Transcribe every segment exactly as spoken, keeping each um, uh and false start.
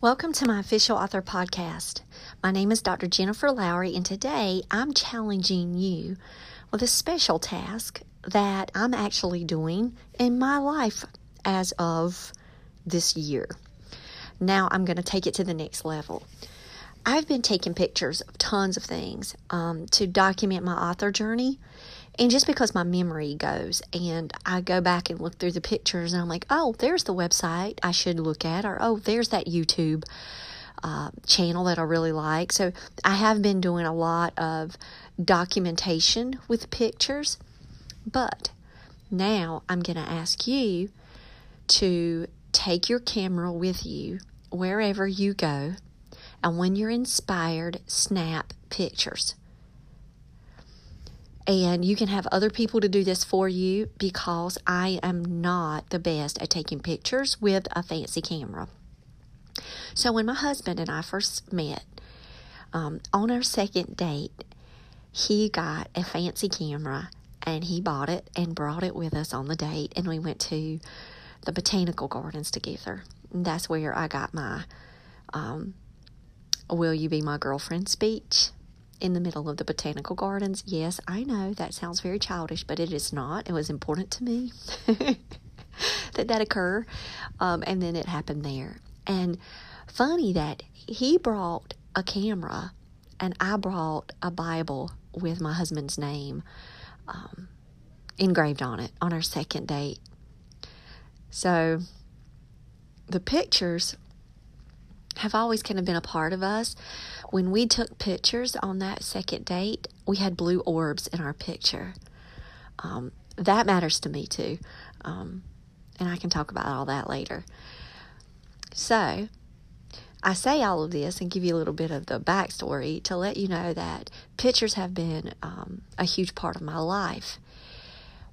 Welcome to my official author podcast. My name is Doctor Jennifer Lowry, and today I'm challenging you with a special task that I'm actually doing in my life as of this year. Now I'm going to take it to the next level. I've been taking pictures of tons of things um, to document my author journey, and just because my memory goes and I go back and look through the pictures and I'm like, oh, there's the website I should look at, or oh, there's that YouTube Uh, channel that I really like. So I have been doing a lot of documentation with pictures, but now I'm going to ask you to take your camera with you wherever you go, and when you're inspired, snap pictures. And you can have other people to do this for you, because I am not the best at taking pictures with a fancy camera. So when my husband and I first met, um, on our second date, he got a fancy camera, and he bought it and brought it with us on the date, and we went to the botanical gardens together. And that's where I got my um, Will You Be My Girlfriend speech in the middle of the botanical gardens. Yes, I know that sounds very childish, but it is not. It was important to me that that occur, um, and then it happened there. And funny that he brought a camera and I brought a Bible with my husband's name um, engraved on it on our second date. So the pictures have always kind of been a part of us. When we took pictures on that second date, we had blue orbs in our picture. Um, that matters to me too. Um, and I can talk about all that later. So, I say all of this and give you a little bit of the backstory to let you know that pictures have been um, a huge part of my life.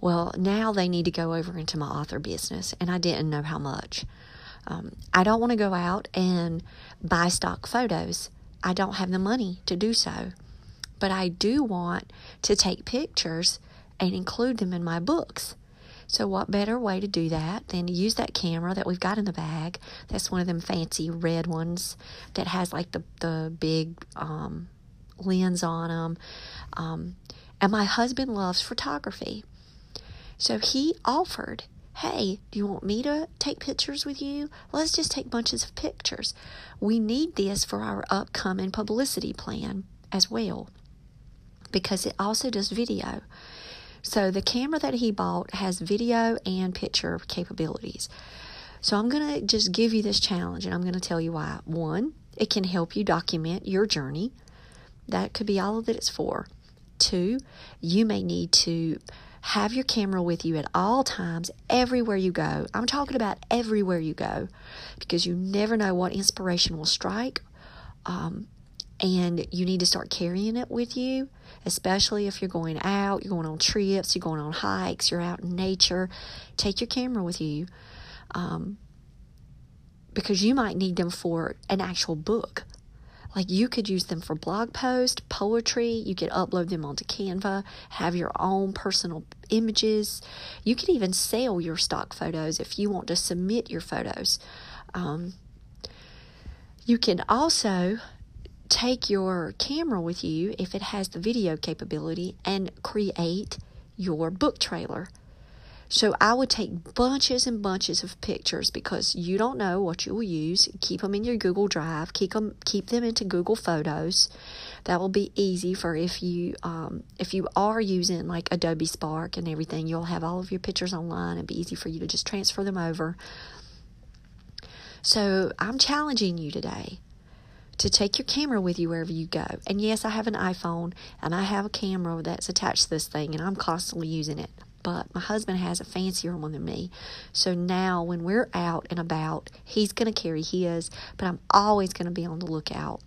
Well, now they need to go over into my author business, and I didn't know how much. Um, I don't want to go out and buy stock photos. I don't have the money to do so. But I do want to take pictures and include them in my books. So what better way to do that than to use that camera that we've got in the bag? That's one of them fancy red ones that has like the, the big um, lens on them. Um, and my husband loves photography. So he offered, hey, do you want me to take pictures with you? Let's just take bunches of pictures. We need this for our upcoming publicity plan as well, because it also does video. So the camera that he bought has video and picture capabilities. So I'm going to just give you this challenge, and I'm going to tell you why. One, it can help you document your journey. That could be all that it's for. Two, you may need to have your camera with you at all times, everywhere you go. I'm talking about everywhere you go, because you never know what inspiration will strike. Um, And you need to start carrying it with you, especially if you're going out, you're going on trips, you're going on hikes, you're out in nature. Take your camera with you, um, because you might need them for an actual book. Like, you could use them for blog posts, poetry. You could upload them onto Canva, have your own personal images. You could even sell your stock photos if you want to submit your photos. Um, you can also take your camera with you if it has the video capability and create your book trailer. So I would take bunches and bunches of pictures because you don't know what you will use. Keep them in your Google Drive. Keep them, keep them into Google Photos. That will be easy for if you um, if you are using like Adobe Spark and everything. You'll have all of your pictures online. It'd be easy for you to just transfer them over. So I'm challenging you today to take your camera with you wherever you go. And yes, I have an iPhone and I have a camera that's attached to this thing and I'm constantly using it. But my husband has a fancier one than me. So now when we're out and about, he's going to carry his, but I'm always going to be on the lookout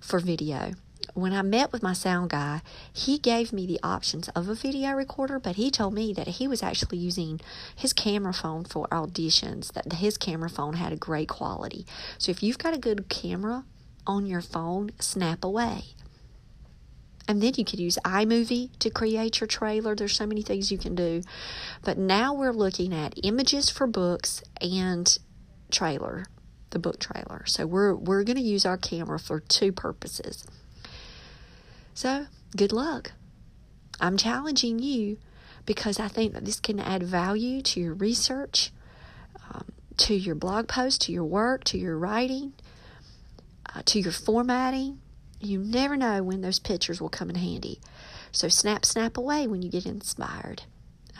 for video. When I met with my sound guy, he gave me the options of a video recorder, but he told me that he was actually using his camera phone for auditions, that his camera phone had a great quality. So if you've got a good camera on your phone, snap away. And then you could use iMovie to create your trailer. There's so many things you can do. But now we're looking at images for books and trailer, the book trailer. So we're we're going to use our camera for two purposes. So good luck. I'm challenging you because I think that this can add value to your research, um, to your blog post, to your work, to your writing, Uh, to your formatting. You never know when those pictures will come in handy. So snap, snap away when you get inspired.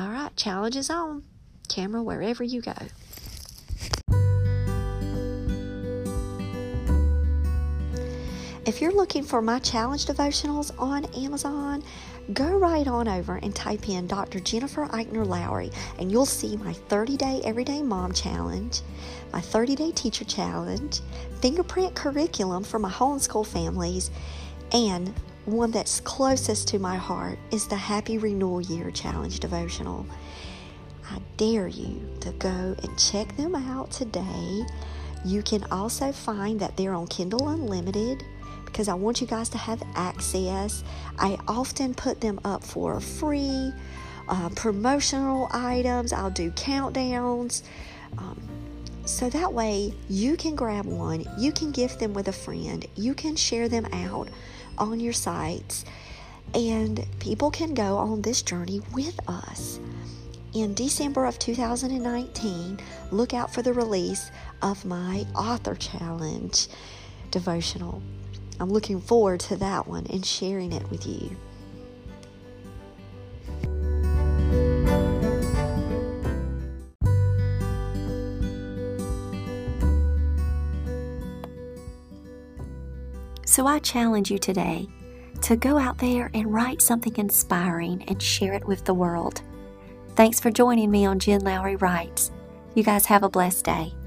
All right, challenge is on. Camera wherever you go. If you're looking for my challenge devotionals on Amazon, go right on over and type in Doctor Jennifer Eichner Lowry, and you'll see my thirty-day Everyday Mom Challenge, my thirty-day Teacher Challenge, fingerprint curriculum for my homeschool families, and one that's closest to my heart is the Happy Renewal Year Challenge devotional. I dare you to go and check them out today. You can also find that they're on Kindle Unlimited, because I want you guys to have access. I often put them up for free, uh, promotional items. I'll do countdowns. Um, so that way you can grab one, you can gift them with a friend, you can share them out on your sites, and people can go on this journey with us. In December of two thousand nineteen, look out for the release of my Author Challenge devotional. I'm looking forward to that one and sharing it with you. So I challenge you today to go out there and write something inspiring and share it with the world. Thanks for joining me on Jen Lowry Writes. You guys have a blessed day.